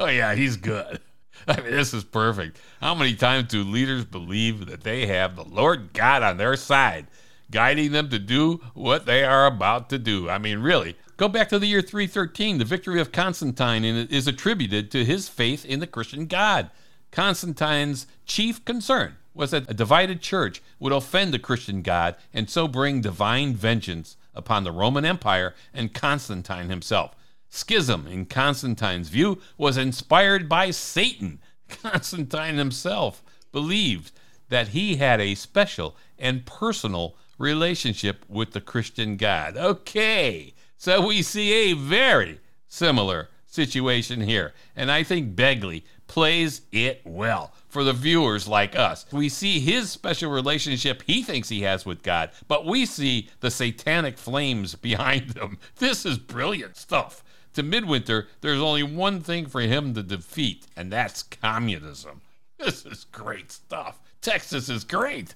Oh yeah, he's good. I mean, this is perfect. How many times do leaders believe that they have the Lord God on their side, guiding them to do what they are about to do? I mean, really. Go back to the year 313. The victory of Constantine is attributed to his faith in the Christian God. Constantine's chief concern was that a divided church would offend the Christian God and so bring divine vengeance upon the Roman Empire and Constantine himself. Schism, in Constantine's view, was inspired by Satan. Constantine himself believed that he had a special and personal relationship with the Christian God. Okay. So we see a very similar situation here. And I think Begley plays it well for the viewers like us. We see his special relationship he thinks he has with God, but we see the satanic flames behind him. This is brilliant stuff. To Midwinter, there's only one thing for him to defeat, and that's communism. This is great stuff. Texas is great.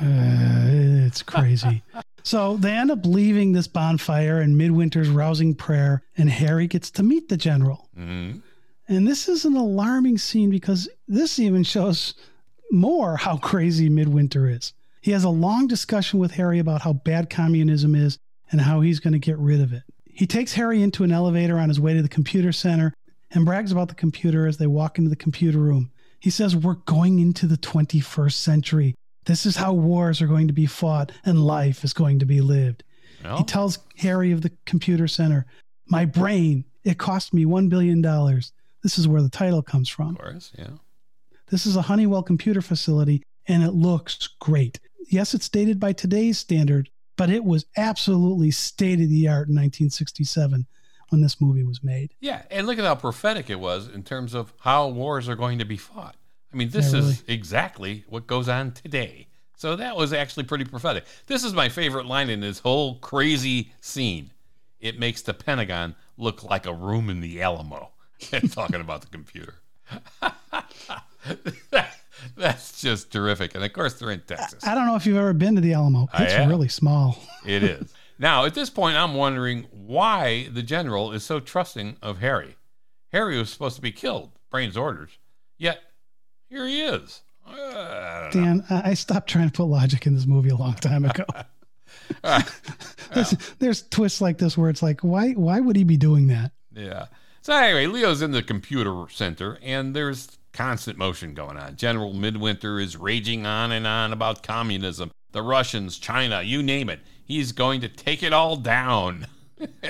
It's crazy. So they end up leaving this bonfire and Midwinter's rousing prayer, and Harry gets to meet the general. Mm-hmm. And this is an alarming scene because this even shows more how crazy Midwinter is. He has a long discussion with Harry about how bad communism is and how he's going to get rid of it. He takes Harry into an elevator on his way to the computer center and brags about the computer as they walk into the computer room. He says, "We're going into the 21st century. This is how wars are going to be fought and life is going to be lived." Well, he tells Harry of the computer center, "My brain, it cost me $1 billion. This is where the title comes from. Of course, yeah. This is a Honeywell computer facility, and it looks great. Yes, it's dated by today's standard, but it was absolutely state-of-the-art in 1967 when this movie was made. Yeah, and look at how prophetic it was in terms of how wars are going to be fought. I mean, this is exactly what goes on today. So that was actually pretty prophetic. This is my favorite line in this whole crazy scene. "It makes the Pentagon look like a room in the Alamo." Talking about the computer. That's just terrific. And of course, they're in Texas. I don't know if you've ever been to the Alamo. It's really small. It is. Now, at this point, I'm wondering why the general is so trusting of Harry. Harry was supposed to be killed, Brain's orders, yet here he is. Dan, I stopped trying to put logic in this movie a long time ago. There's twists like this where it's like, why would he be doing that? Yeah. So anyway, Leo's in the computer center, and there's Constant motion going on. General Midwinter is raging on and on about communism, the Russians, China, you name it. He's going to take it all down.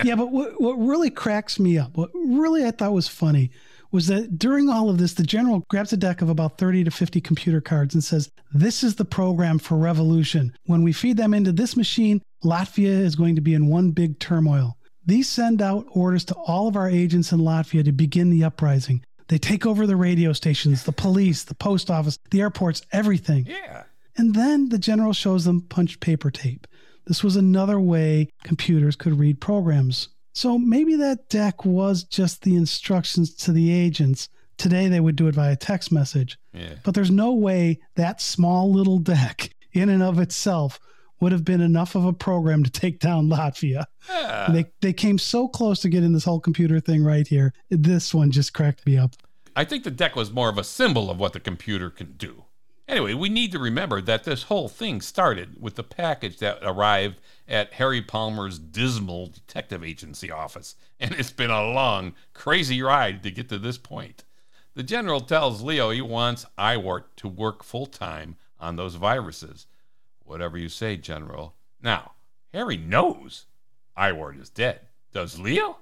Yeah, but what really cracks me up, what really I thought was funny, was that during all of this, the general grabs a deck of about 30 to 50 computer cards and says, this is the program for revolution. When we feed them into this machine, Latvia is going to be in one big turmoil. These send out orders to all of our agents in Latvia to begin the uprising. They take over the radio stations, the police, the post office, the airports, everything. Yeah. And then the general shows them punched paper tape. This was another way computers could read programs. So maybe that deck was just the instructions to the agents. Today they would do it via text message. Yeah. But there's no way that small little deck in and of itself would have been enough of a program to take down Latvia. Yeah. They came so close to getting this whole computer thing right here. This one just cracked me up. I think the deck was more of a symbol of what the computer can do. Anyway, we need to remember that this whole thing started with the package that arrived at Harry Palmer's dismal detective agency office. And it's been a long, crazy ride to get to this point. The general tells Leo he wants Iwart to work full-time on those viruses. Whatever you say, General. Now, Harry knows Iwart is dead. Does Leo?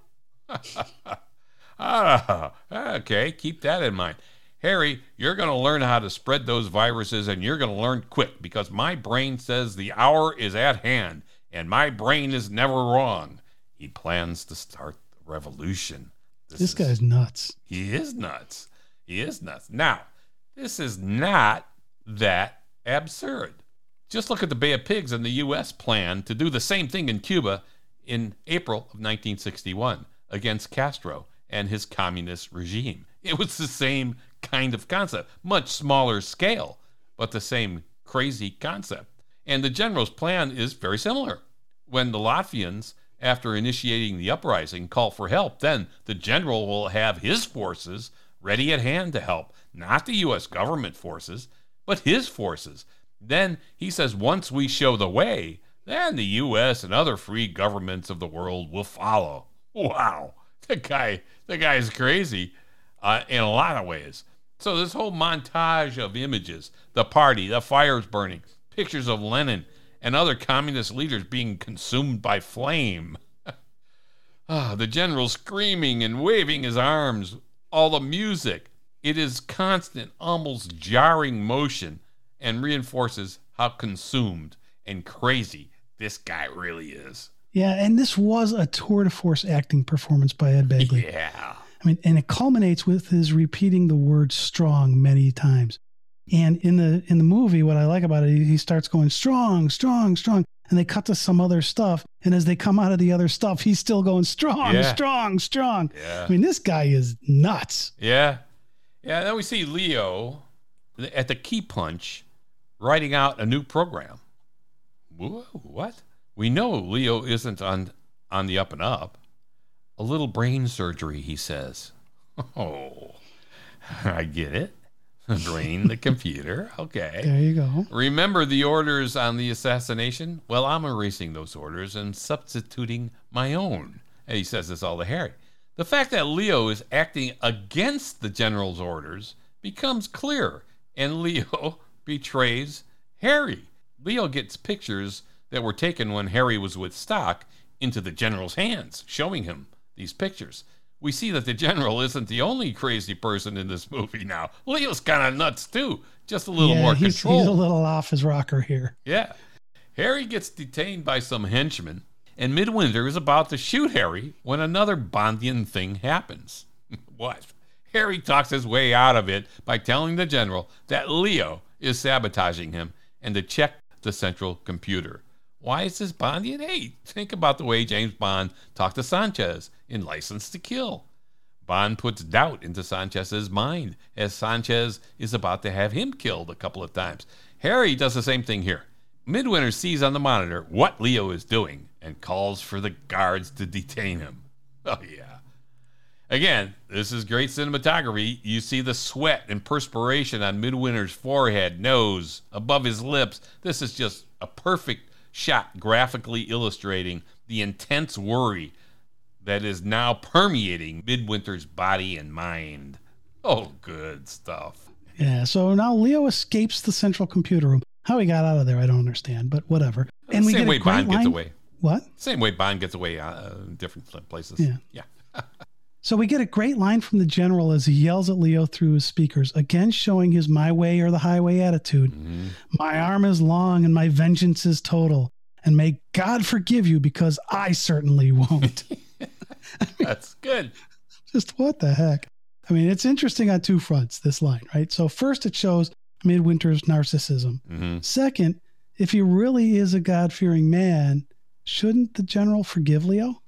Okay, keep that in mind. Harry, you're going to learn how to spread those viruses, and you're going to learn quick, because my brain says the hour is at hand, and my brain is never wrong. He plans to start the revolution. This guy's nuts. He is nuts. Now, this is not that absurd. Just look at the Bay of Pigs and the U.S. plan to do the same thing in Cuba in April of 1961 against Castro and his communist regime. It was the same kind of concept, much smaller scale, but the same crazy concept. And the general's plan is very similar. When the Latvians, after initiating the uprising, call for help, then the general will have his forces ready at hand to help, not the U.S. government forces, but his forces. Then he says, once we show the way, then the U.S. and other free governments of the world will follow. Wow, the guy is crazy in a lot of ways. So this whole montage of images, the party, the fires burning, pictures of Lenin and other communist leaders being consumed by flame. The general screaming and waving his arms, all the music. It is constant, almost jarring motion, and reinforces how consumed and crazy this guy really is. Yeah, and this was a tour de force acting performance by Ed Begley. Yeah. I mean, and it culminates with his repeating the word strong many times. And in the movie, what I like about it, he starts going strong, strong, strong, and they cut to some other stuff. And as they come out of the other stuff, he's still going strong, strong, strong. Yeah. I mean, this guy is nuts. Yeah. Yeah, then we see Leo at the key punch writing out a new program. Whoa, what? We know Leo isn't on the up and up. A little brain surgery, he says. Oh, I get it. Brain the computer. Okay. There you go. Remember the orders on the assassination? Well, I'm erasing those orders and substituting my own. And he says this all to Harry. The fact that Leo is acting against the general's orders becomes clear, and Leo betrays Harry. Leo gets pictures that were taken when Harry was with Stock into the general's hands, showing him these pictures. We see that the general isn't the only crazy person in this movie now. Leo's kind of nuts too, just a little more control. He's a little off his rocker here. Yeah. Harry gets detained by some henchmen, and Midwinter is about to shoot Harry when another Bondian thing happens. What? Harry talks his way out of it by telling the general that Leo is sabotaging him and to check the central computer. Why is this Bondian hate? Think about the way James Bond talked to Sanchez in License to Kill. Bond puts doubt into Sanchez's mind as Sanchez is about to have him killed a couple of times. Harry does the same thing here. Midwinter sees on the monitor what Leo is doing and calls for the guards to detain him. Oh, yeah. Again, this is great cinematography. You see the sweat and perspiration on Midwinter's forehead, nose, above his lips. This is just a perfect shot graphically illustrating the intense worry that is now permeating Midwinter's body and mind. Oh, good stuff. Yeah, so now Leo escapes the central computer room. How he got out of there, I don't understand, but whatever. And same way Bond gets away. What? Same way Bond gets away in different places. Yeah. So we get a great line from the general as he yells at Leo through his speakers, again showing his my way or the highway attitude. Mm-hmm. My arm is long and my vengeance is total. And may God forgive you because I certainly won't. I mean, that's good. Just what the heck? I mean, it's interesting on two fronts, this line, right? So first, it shows Midwinter's narcissism. Mm-hmm. Second, if he really is a God-fearing man, shouldn't the general forgive Leo?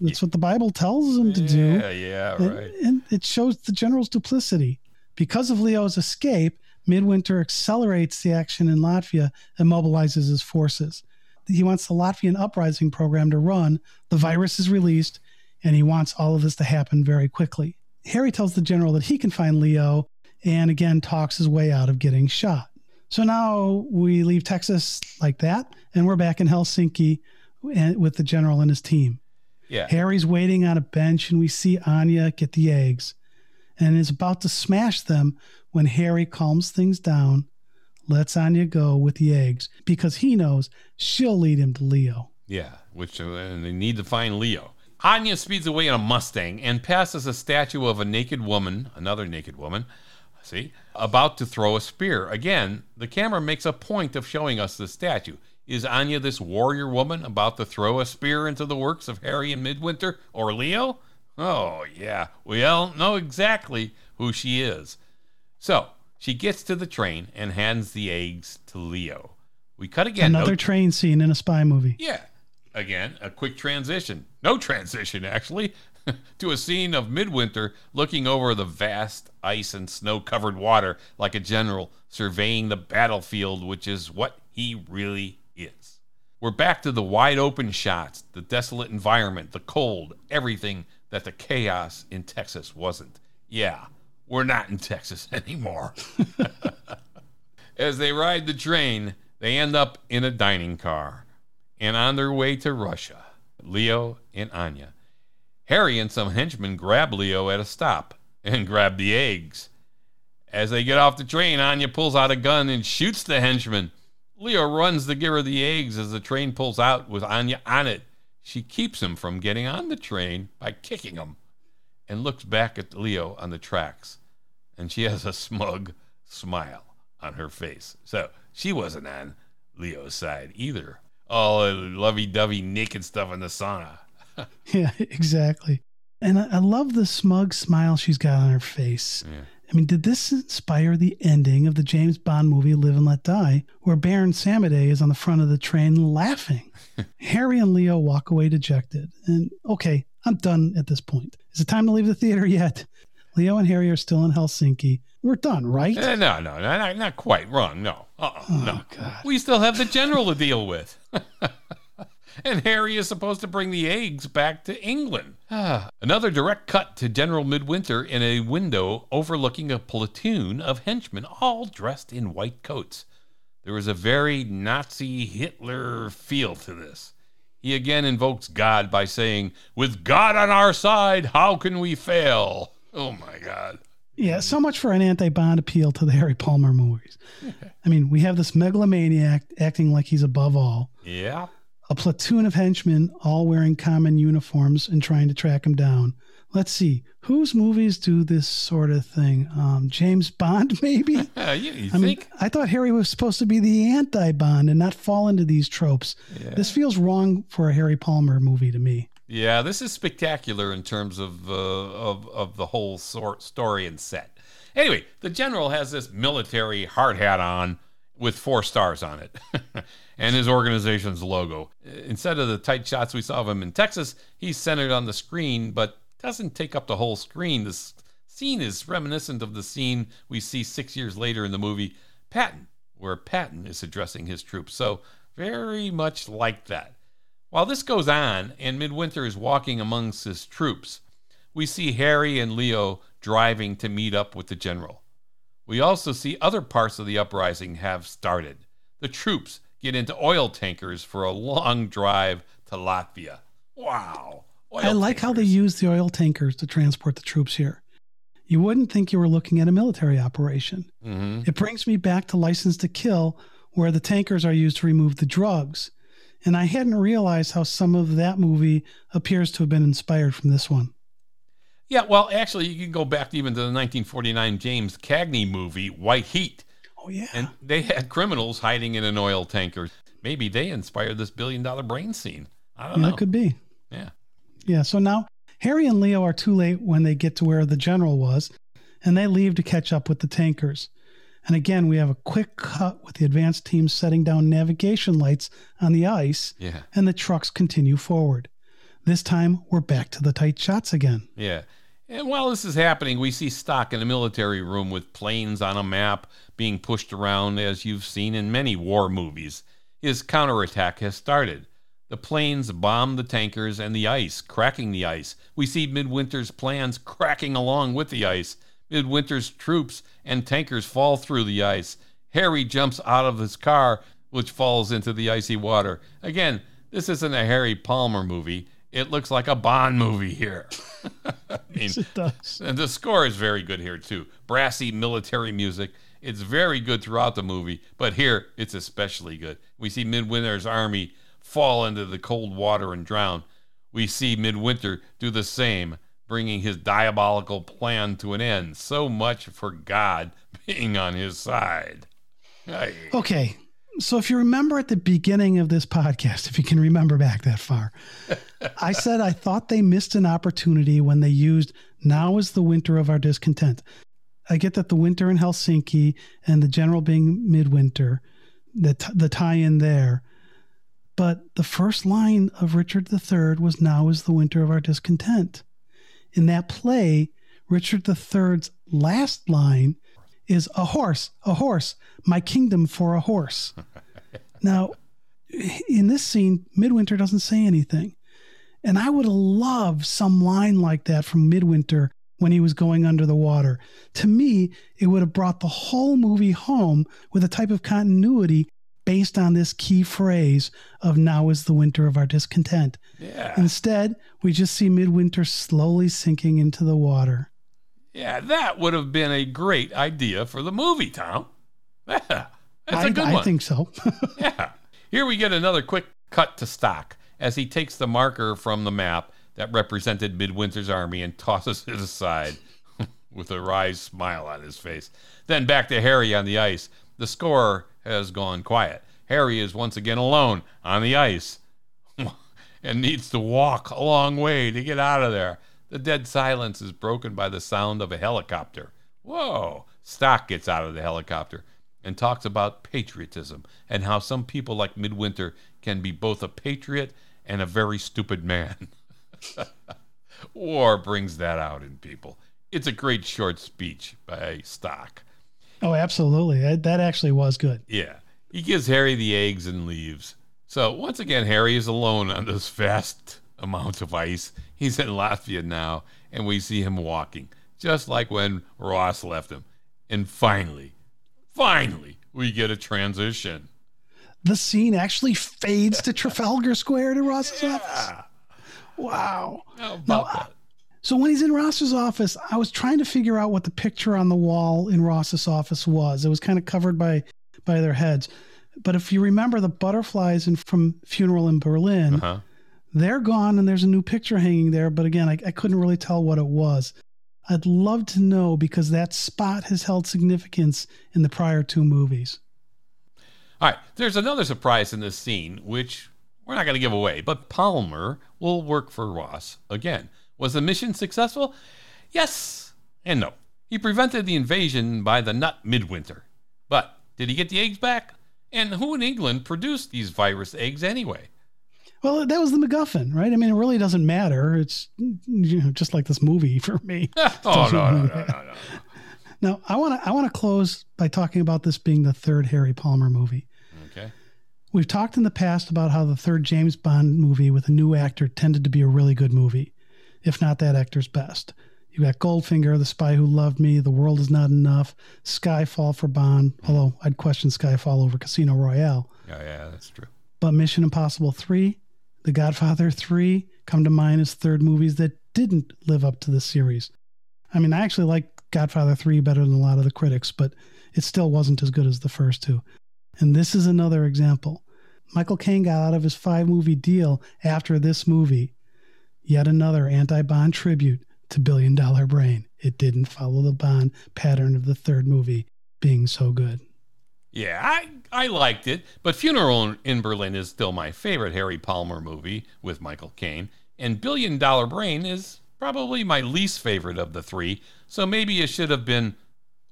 That's what the Bible tells him to do. Yeah, right. And it shows the general's duplicity. Because of Leo's escape, Midwinter accelerates the action in Latvia and mobilizes his forces. He wants the Latvian uprising program to run. The virus is released, and he wants all of this to happen very quickly. Harry tells the general that he can find Leo and again talks his way out of getting shot. So now we leave Texas like that, and we're back in Helsinki with the general and his team. Yeah. Harry's waiting on a bench, and we see Anya get the eggs and is about to smash them when Harry calms things down, lets Anya go with the eggs because he knows she'll lead him to Leo. Yeah, which they need to find Leo. Anya speeds away in a Mustang and passes a statue of a naked woman, another naked woman, see, about to throw a spear. Again, the camera makes a point of showing us the statue. Is Anya this warrior woman about to throw a spear into the works of Harry and Midwinter or Leo? Oh, yeah. We all know exactly who she is. So she gets to the train and hands the eggs to Leo. We cut again. Another train scene in a spy movie. Yeah. Again, a quick transition. No transition, actually, to a scene of Midwinter looking over the vast ice and snow-covered water like a general surveying the battlefield, which is what he really is. We're back to the wide-open shots, the desolate environment, the cold, everything that the chaos in Texas wasn't. Yeah, we're not in Texas anymore. As they ride the train, they end up in a dining car. And on their way to Russia, Leo and Anya. Harry and some henchmen grab Leo at a stop and grab the eggs. As they get off the train, Anya pulls out a gun and shoots the henchman. Leo runs to give her the eggs as the train pulls out with Anya on it. She keeps him from getting on the train by kicking him and looks back at Leo on the tracks. And she has a smug smile on her face. So she wasn't on Leo's side either. All lovey-dovey naked stuff in the sauna. Yeah, exactly. And I love the smug smile she's got on her face. Yeah. I mean, did this inspire the ending of the James Bond movie Live and Let Die, where Baron Samedi is on the front of the train laughing? Harry and Leo walk away dejected. And, okay, I'm done at this point. Is it time to leave the theater yet? Leo and Harry are still in Helsinki. We're done, right? No, not quite. Wrong, no. No. God. We still have the general to deal with. And Harry is supposed to bring the eggs back to England. Another direct cut to General Midwinter in a window overlooking a platoon of henchmen, all dressed in white coats. There is a very Nazi Hitler feel to this. He again invokes God by saying, "With God on our side, how can we fail?" Oh, my God. Yeah, so much for an anti-Bond appeal to the Harry Palmer movies. I mean, we have this megalomaniac acting like he's above all. Yeah. A platoon of henchmen all wearing common uniforms and trying to track him down. Let's see. Whose movies do this sort of thing? James Bond, maybe? You think? I thought Harry was supposed to be the anti-Bond and not fall into these tropes. Yeah. This feels wrong for a Harry Palmer movie to me. Yeah, this is spectacular in terms of the whole story and set. Anyway, the general has this military hard hat on with 4 stars on it and his organization's logo. Instead of the tight shots we saw of him in Texas, he's centered on the screen but doesn't take up the whole screen. This scene is reminiscent of the scene we see 6 years later in the movie Patton, where Patton is addressing his troops. So very much like that. While this goes on, and Midwinter is walking amongst his troops, we see Harry and Leo driving to meet up with the general. We also see other parts of the uprising have started. The troops get into oil tankers for a long drive to Latvia. Wow. I like how they use the oil tankers to transport the troops here. you wouldn't think you were looking at a military operation. Mm-hmm. It brings me back to License to Kill, where the tankers are used to remove the drugs. And I hadn't realized how some of that movie appears to have been inspired from this one. Yeah, well, actually, you can go back even to the 1949 James Cagney movie, White Heat. Oh, yeah. And they had criminals hiding in an oil tanker. Maybe they inspired this $1 billion brain scene. I don't know. That could be. Yeah. Yeah, so now Harry and Leo are too late when they get to where the general was, and they leave to catch up with the tankers. And again, we have a quick cut with the advance team setting down navigation lights on the ice, and the trucks continue forward. This time, we're back to the tight shots again. Yeah. And while this is happening, we see Stock in a military room with planes on a map being pushed around, as you've seen in many war movies. His counterattack has started. The planes bomb the tankers and the ice, cracking the ice. We see Midwinter's plans cracking along with the ice. Midwinter's troops and tankers fall through the ice. Harry jumps out of his car, which falls into the icy water. Again, this isn't a Harry Palmer movie. It looks like a Bond movie here. I mean, it does. And the score is very good here, too. Brassy military music. It's very good throughout the movie, but here it's especially good. We see Midwinter's army fall into the cold water and drown. We see Midwinter do the same, bringing his diabolical plan to an end. So much for God being on his side. Aye. Okay, so if you remember at the beginning of this podcast, if you can remember back that far, I said I thought they missed an opportunity when they used "now is the winter of our discontent." I get that the winter in Helsinki and the general being Midwinter, the tie-in there. But the first line of Richard III was "now is the winter of our discontent." In that play, Richard III's last line is a horse, my kingdom for a horse. Now, in this scene, Midwinter doesn't say anything. And I would love some line like that from Midwinter when he was going under the water. To me, it would have brought the whole movie home with a type of continuity based on this key phrase of "now is the winter of our discontent." Yeah. Instead, we just see Midwinter slowly sinking into the water. Yeah, that would have been a great idea for the movie, Tom. Yeah, that's a good one. I think so. Yeah. Here we get another quick cut to Stock as he takes the marker from the map that represented Midwinter's army and tosses it aside with a wry smile on his face. Then back to Harry on the ice. The score has gone quiet. Harry is once again alone on the ice and needs to walk a long way to get out of there. The dead silence is broken by the sound of a helicopter. Whoa! Stock gets out of the helicopter and talks about patriotism and how some people like Midwinter can be both a patriot and a very stupid man. War brings that out in people. It's a great short speech by Stock. Oh, absolutely. That actually was good. Yeah. He gives Harry the eggs and leaves. So once again, Harry is alone on this vast amount of ice. He's in Latvia now, and we see him walking, just like when Ross left him. And finally, we get a transition. The scene actually fades to Trafalgar Square to Ross's office. Wow. How about that? So when he's in Ross's office, I was trying to figure out what the picture on the wall in Ross's office was. It was kind of covered by their heads. But if you remember the butterflies from Funeral in Berlin, they're gone and there's a new picture hanging there. But again, I couldn't really tell what it was. I'd love to know because that spot has held significance in the prior two movies. All right. There's another surprise in this scene, which we're not going to give away, but Palmer will work for Ross again. Was the mission successful? Yes and no. He prevented the invasion by the nut Midwinter. But did he get the eggs back? And who in England produced these virus eggs anyway? Well, that was the MacGuffin, right? I mean, it really doesn't matter. It's just like this movie for me. No. Now, I want to close by talking about this being the third Harry Palmer movie. Okay. We've talked in the past about how the third James Bond movie with a new actor tended to be a really good movie, if not that actor's best. You got Goldfinger, The Spy Who Loved Me, The World Is Not Enough, Skyfall for Bond, although I'd question Skyfall over Casino Royale. Oh, yeah, that's true. But Mission Impossible 3, The Godfather 3 come to mind as third movies that didn't live up to the series. I mean, I actually like Godfather 3 better than a lot of the critics, but it still wasn't as good as the first two. And this is another example. Michael Caine got out of his 5-movie deal after this movie. Yet another anti-Bond tribute to Billion Dollar Brain. It didn't follow the Bond pattern of the third movie being so good. Yeah, I liked it, but Funeral in Berlin is still my favorite Harry Palmer movie with Michael Caine, and Billion Dollar Brain is probably my least favorite of the three, so maybe it should have been $1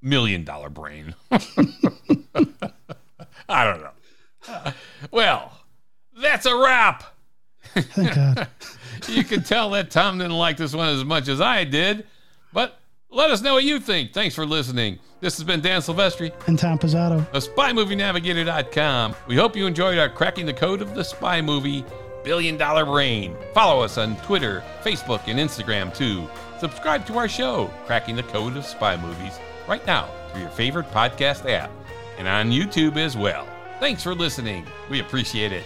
Million Brain. I don't know. Well, that's a wrap. Thank God. You could tell that Tom didn't like this one as much as I did, but let us know what you think. Thanks for listening. This has been Dan Silvestri and Tom Pizzato of SpyMovieNavigator.com. We hope you enjoyed our Cracking the Code of the Spy Movie, Billion Dollar Brain. Follow us on Twitter, Facebook, and Instagram, too. Subscribe to our show, Cracking the Code of Spy Movies, right now through your favorite podcast app and on YouTube as well. Thanks for listening. We appreciate it.